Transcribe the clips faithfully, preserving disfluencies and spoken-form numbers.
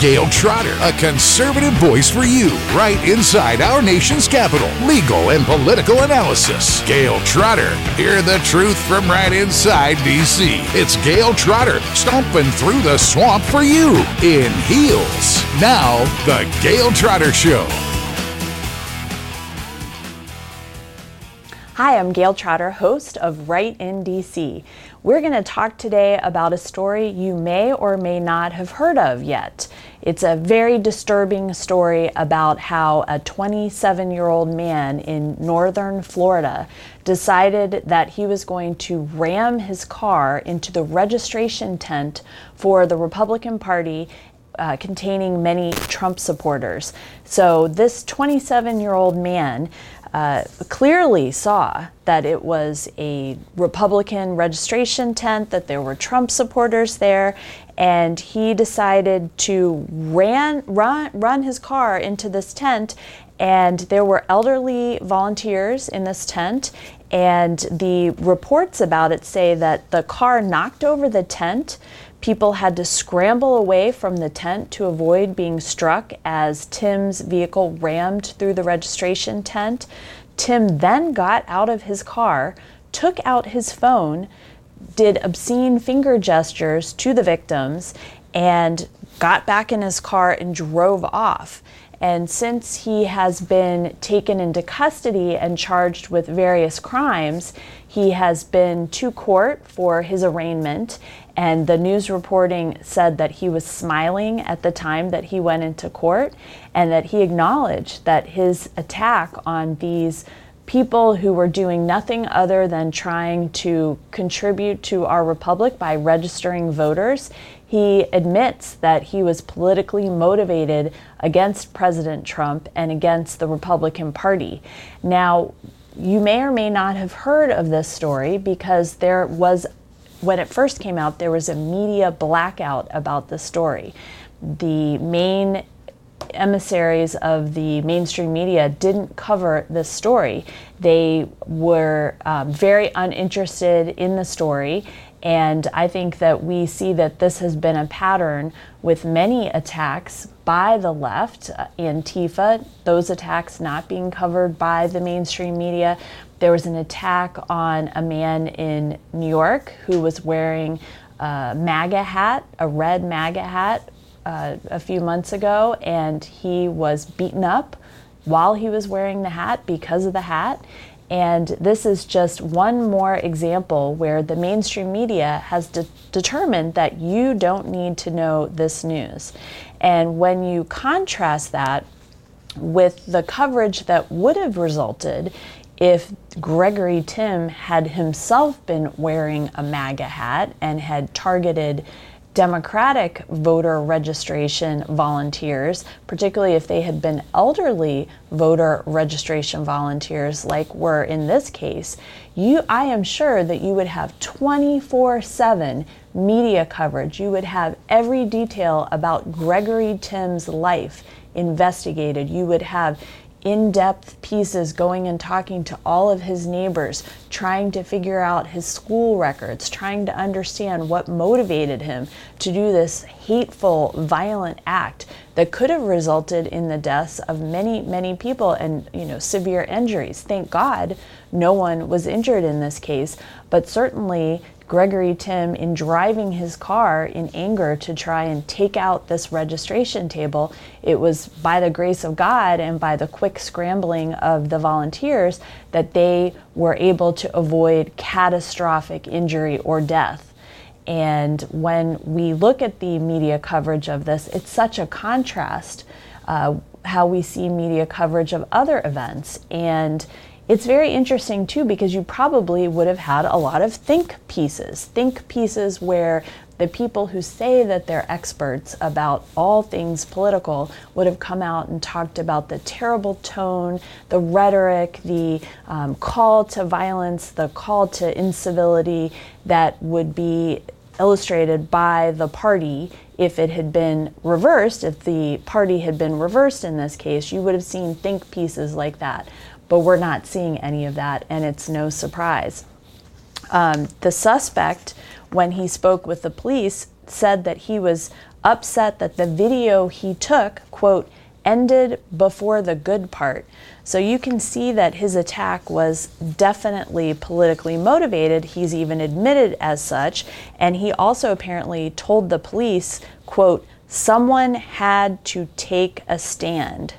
Gayle Trotter, a conservative voice for you, right inside our nation's capital. Legal and political analysis. Gayle Trotter. Hear the truth from right inside D C It's Gayle Trotter, stomping through the swamp for you in heels. Now, the Gayle Trotter Show. Hi, I'm Gayle Trotter, host of Right in D C We're going to talk today about a story you may or may not have heard of yet. It's a very disturbing story about how a twenty-seven-year-old man in northern Florida decided that he was going to ram his car into the registration tent for the Republican Party, Uh, containing many Trump supporters. So this twenty-seven-year-old man uh, clearly saw that it was a Republican registration tent, that there were Trump supporters there, and he decided to ran, run, run his car into this tent, and there were elderly volunteers in this tent, and the reports about it say that the car knocked over the tent. People had to scramble away from the tent to avoid being struck as Timm's vehicle rammed through the registration tent. Timm then got out of his car, took out his phone, did obscene finger gestures to the victims, and got back in his car and drove off. And since he has been taken into custody and charged with various crimes, he has been to court for his arraignment. And the news reporting said that he was smiling at the time that he went into court, and that he acknowledged that his attack on these people who were doing nothing other than trying to contribute to our republic by registering voters, he admits that he was politically motivated against President Trump and against the Republican Party. Now, you may or may not have heard of this story because there was, when it first came out, there was a media blackout about the story. The main emissaries of the mainstream media didn't cover this story. They were um, very uninterested in the story. And I think that we see that this has been a pattern with many attacks by the left, Antifa, those attacks not being covered by the mainstream media. There was an attack on a man in New York who was wearing a MAGA hat, a red MAGA hat, uh, a few months ago, and he was beaten up while he was wearing the hat because of the hat. And this is just one more example where the mainstream media has de- determined that you don't need to know this news. And when you contrast that with the coverage that would have resulted if Gregory Timm had himself been wearing a MAGA hat and had targeted Democratic voter registration volunteers, particularly if they had been elderly voter registration volunteers like were in this case, you, I am sure that you would have twenty-four seven media coverage. You would have every detail about Gregory Timm's life investigated. You would have in-depth pieces going and talking to all of his neighbors, trying to figure out his school records, trying to understand what motivated him to do this hateful, violent act that could have resulted in the deaths of many, many people and, you know, severe injuries. Thank God no one was injured in this case, but certainly Gregory Timm, in driving his car in anger to try and take out this registration table, it was by the grace of God and by the quick scrambling of the volunteers that they were able to avoid catastrophic injury or death. And when we look at the media coverage of this, it's such a contrast uh, how we see media coverage of other events. And it's very interesting too, because you probably would have had a lot of think pieces, think pieces where the people who say that they're experts about all things political would have come out and talked about the terrible tone, the rhetoric, the um, call to violence, the call to incivility that would be illustrated by the party. If it had been reversed, if the party had been reversed in this case, you would have seen think pieces like that. But we're not seeing any of that, and it's no surprise. Um, the suspect, when he spoke with the police, said that he was upset that the video he took, quote, ended before the good part. So you can see that his attack was definitely politically motivated. He's even admitted as such. And he also apparently told the police, quote, someone had to take a stand.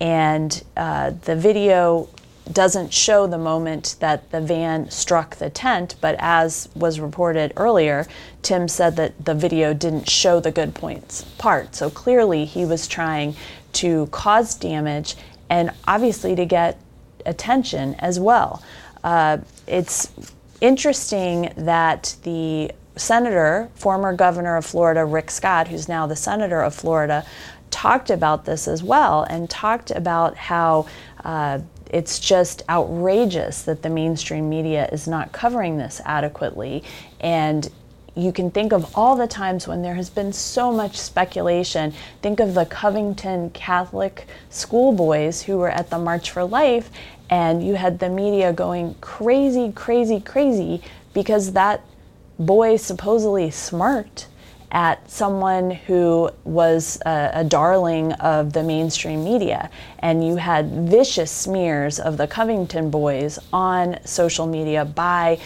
And uh, the video doesn't show the moment that the van struck the tent, but as was reported earlier, Tim said that the video didn't show the good points part. So clearly he was trying to cause damage and obviously to get attention as well. Uh, it's interesting that the senator, former governor of Florida, Rick Scott, who's now the senator of Florida, talked about this as well and talked about how uh, it's just outrageous that the mainstream media is not covering this adequately. And you can think of all the times when there has been so much speculation. Think of the Covington Catholic schoolboys who were at the March for Life, and you had the media going crazy, crazy, crazy because that boy supposedly smirked at someone who was a, a darling of the mainstream media. And you had vicious smears of the Covington boys on social media by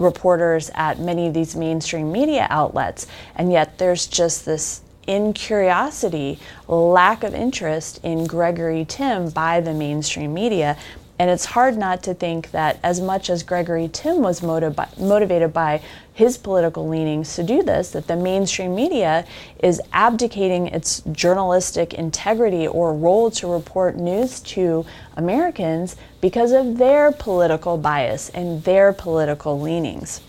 reporters at many of these mainstream media outlets. And yet there's just this incuriosity, lack of interest in Gregory Timm by the mainstream media. And it's hard not to think that as much as Gregory Timm was motiv- motivated by his political leanings to do this, that the mainstream media is abdicating its journalistic integrity or role to report news to Americans because of their political bias and their political leanings.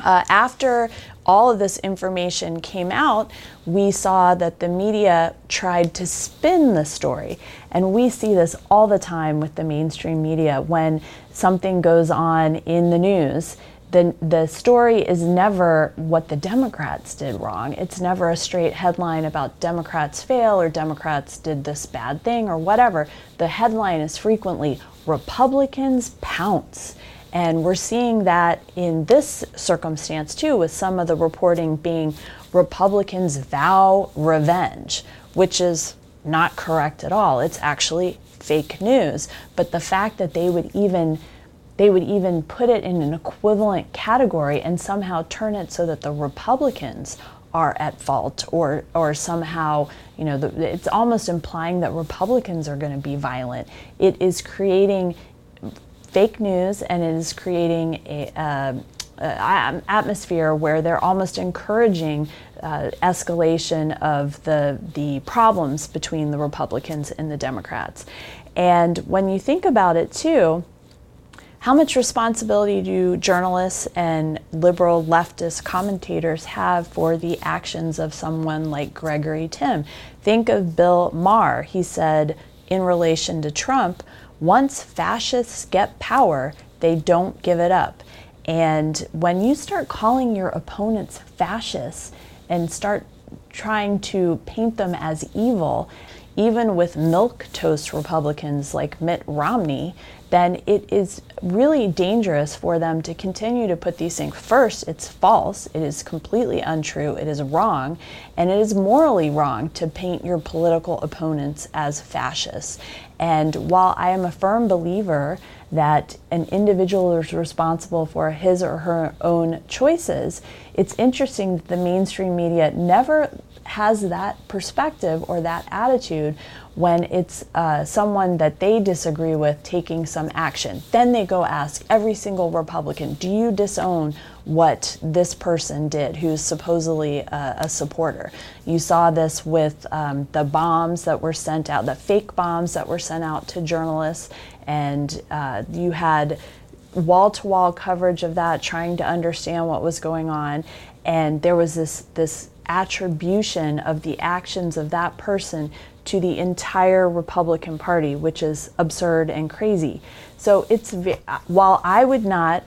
Uh, after all of this information came out, we saw that the media tried to spin the story. And we see this all the time with the mainstream media. When something goes on in the news, the, the story is never what the Democrats did wrong. It's never a straight headline about Democrats fail or Democrats did this bad thing or whatever. The headline is frequently Republicans pounce. And we're seeing that in this circumstance, too, with some of the reporting being Republicans vow revenge, which is not correct at all. It's actually fake news. But the fact that they would even they would even put it in an equivalent category and somehow turn it so that the Republicans are at fault or or somehow, you know, the, it's almost implying that Republicans are going to be violent. It is creating fake news, and it is creating a uh, uh, atmosphere where they're almost encouraging uh, escalation of the the problems between the Republicans and the Democrats. And when you think about it too, how much responsibility do journalists and liberal leftist commentators have for the actions of someone like Gregory Timm? Think of Bill Maher. He said in relation to Trump, once fascists get power, they don't give it up. And when you start calling your opponents fascists and start trying to paint them as evil, even with milquetoast Republicans like Mitt Romney, then it is really dangerous for them to continue to put these things. First, it's false, it is completely untrue, it is wrong, and it is morally wrong to paint your political opponents as fascists. And while I am a firm believer that an individual is responsible for his or her own choices, it's interesting that the mainstream media never has that perspective or that attitude when it's uh, someone that they disagree with taking some action. Then they go ask every single Republican, do you disown what this person did who's supposedly a, a supporter? You saw this with um, the bombs that were sent out, the fake bombs that were sent out to journalists, and uh, you had wall-to-wall coverage of that, trying to understand what was going on, and there was this this attribution of the actions of that person to the entire Republican Party, which is absurd and crazy. So it's, while I would not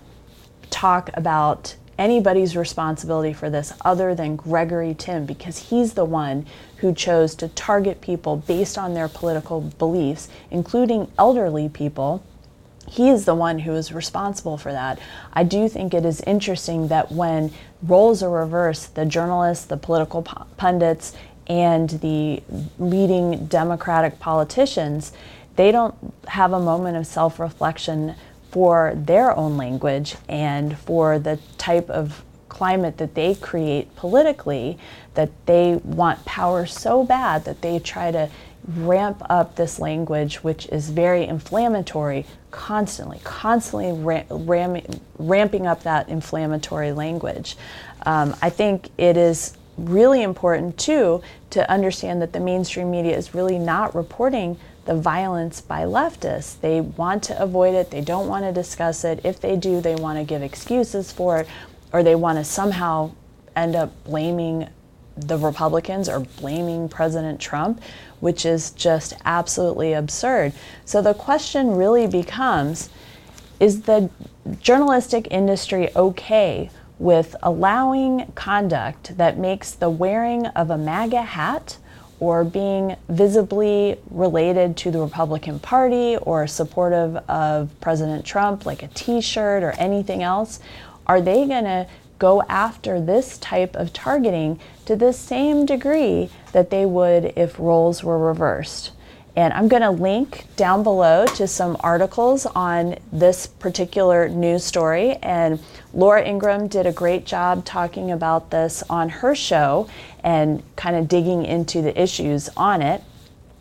talk about anybody's responsibility for this other than Gregory Timm, because he's the one who chose to target people based on their political beliefs, including elderly people, he is the one who is responsible for that. I do think it is interesting that when roles are reversed, the journalists, the political pundits, and the leading Democratic politicians, they don't have a moment of self-reflection for their own language and for the type of climate that they create politically, that they want power so bad that they try to ramp up this language, which is very inflammatory, constantly, constantly ra- ram- ramping up that inflammatory language. Um, I think it is really important, too, to understand that the mainstream media is really not reporting the violence by leftists. They want to avoid it. They don't want to discuss it. If they do, they want to give excuses for it, or they want to somehow end up blaming the Republicans or blaming President Trump, which is just absolutely absurd. So the question really becomes, is the journalistic industry okay with allowing conduct that makes the wearing of a MAGA hat or being visibly related to the Republican Party or supportive of President Trump, like a t-shirt or anything else, are they gonna go after this type of targeting to the same degree that they would if roles were reversed? And I'm gonna link down below to some articles on this particular news story, and Laura Ingraham did a great job talking about this on her show and kind of digging into the issues on it.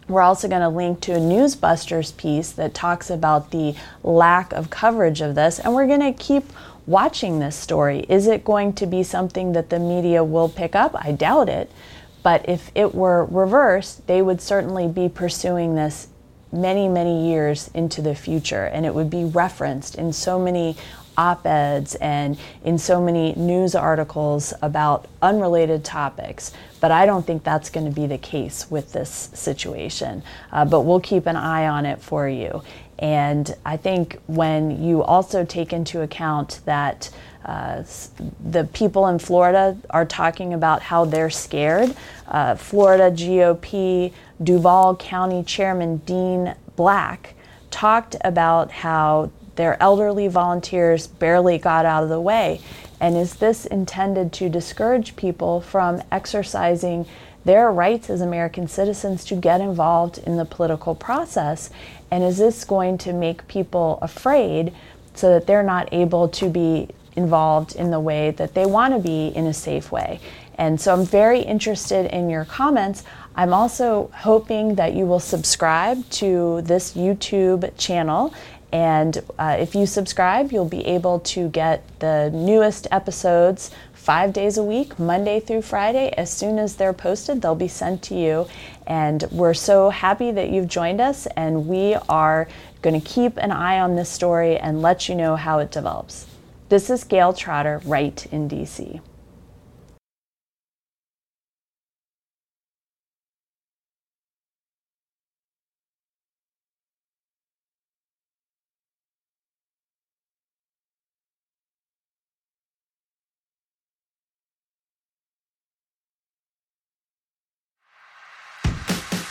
We're also going to link to a Newsbusters piece that talks about the lack of coverage of this, and we're going to keep watching this story. Is it going to be something that the media will pick up? I doubt it, but if it were reversed, they would certainly be pursuing this many, many years into the future, and it would be referenced in so many op-eds and in so many news articles about unrelated topics. But I don't think that's going to be the case with this situation. Uh, but we'll keep an eye on it for you. And I think when you also take into account that uh, the people in Florida are talking about how they're scared, uh, Florida G O P Duval County Chairman Dean Black talked about how their elderly volunteers barely got out of the way. And is this intended to discourage people from exercising their rights as American citizens to get involved in the political process? And is this going to make people afraid so that they're not able to be involved in the way that they want to be in a safe way? And so I'm very interested in your comments. I'm also hoping that you will subscribe to this YouTube channel. And uh, if you subscribe, you'll be able to get the newest episodes five days a week, Monday through Friday. As soon as they're posted, they'll be sent to you. And we're so happy that you've joined us, and we are going to keep an eye on this story and let you know how it develops. This is Gayle Trotter, right in D C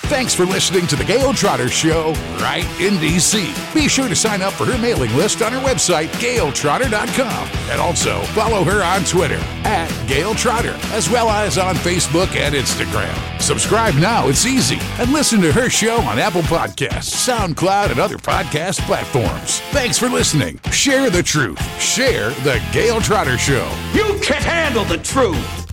Thanks for listening to The Gayle Trotter Show, right in D C. Be sure to sign up for her mailing list on her website, gayle trotter dot com. And also follow her on Twitter, at Gayle Trotter, as well as on Facebook and Instagram. Subscribe now, it's easy. And listen to her show on Apple Podcasts, SoundCloud, and other podcast platforms. Thanks for listening. Share the truth. Share The Gayle Trotter Show. You can't handle the truth.